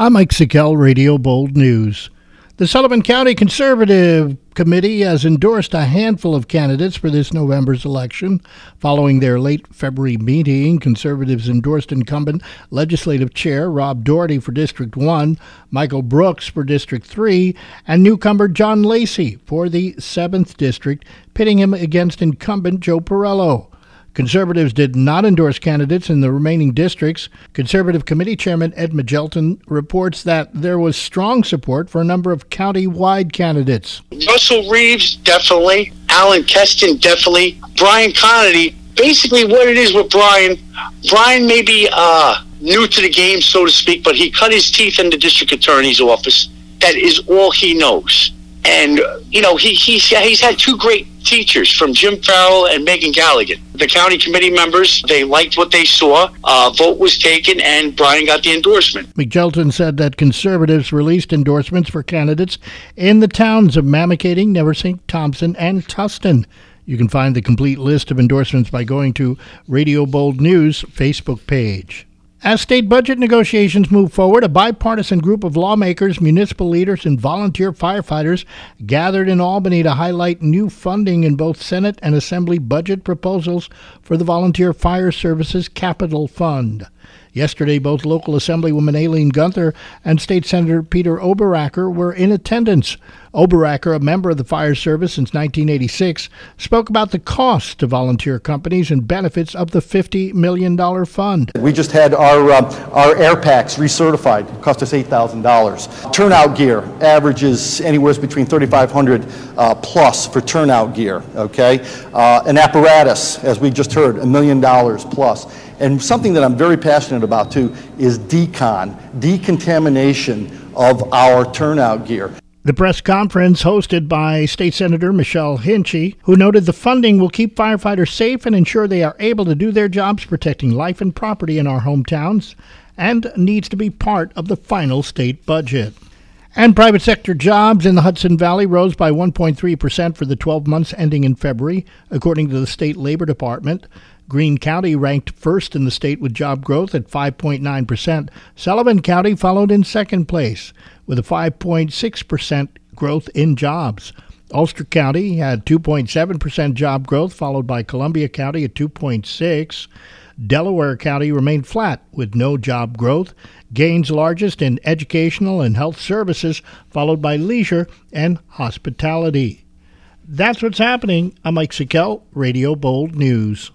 I'm Mike Sickel, Radio Bold News. The Sullivan County Conservative Committee has endorsed a handful of candidates for this November's election. Following their late February meeting, Conservatives endorsed incumbent Legislative Chair Rob Doherty for District 1, Michael Brooks for District 3, and newcomer John Lacey for the 7th District, pitting him against incumbent Joe Perello. Conservatives did not endorse candidates in the remaining districts. Conservative Committee Chairman Ed Magelton reports that there was strong support for a number of county-wide candidates. Russell Reeves, definitely. Alan Keston, definitely. Brian Connolly, basically what it is with Brian. Brian may be new to the game, so to speak, but he cut his teeth in the district attorney's office. That is all he knows. And, you know, he's had two great teachers from Jim Farrell and Megan Gallagher. The county committee members, they liked what they saw. Vote was taken, and Brian got the endorsement. McJelton said that Conservatives released endorsements for candidates in the towns of Mamakating, Neversink, Thompson, and Tusten. You can find the complete list of endorsements by going to Radio Bold News Facebook page. As state budget negotiations move forward, a bipartisan group of lawmakers, municipal leaders, and volunteer firefighters gathered in Albany to highlight new funding in both Senate and Assembly budget proposals for the Volunteer Fire Services Capital Fund. Yesterday, both local Assemblywoman Aileen Gunther and State Senator Peter Oberacker were in attendance. Oberacker, a member of the fire service since 1986, spoke about the cost to volunteer companies and benefits of the $50 million fund. We just had our air packs recertified. It cost us $8,000. Turnout gear averages anywhere between $3,500 plus for turnout gear. Okay, an apparatus, as we just heard, $1 million plus. And something that I'm very passionate about, too, is decontamination of our turnout gear. The press conference hosted by State Senator Michelle Hinchey, who noted the funding will keep firefighters safe and ensure they are able to do their jobs protecting life and property in our hometowns, and needs to be part of the final state budget. And private sector jobs in the Hudson Valley rose by 1.3% for the 12 months ending in February, according to the State Labor Department. Greene County ranked first in the state with job growth at 5.9%. Sullivan County followed in second place with a 5.6% growth in jobs. Ulster County had 2.7% job growth, followed by Columbia County at 2.6%. Delaware County remained flat with no job growth. Gains largest in educational and health services, followed by leisure and hospitality. That's what's happening. I'm Mike Sickel, Radio Bold News.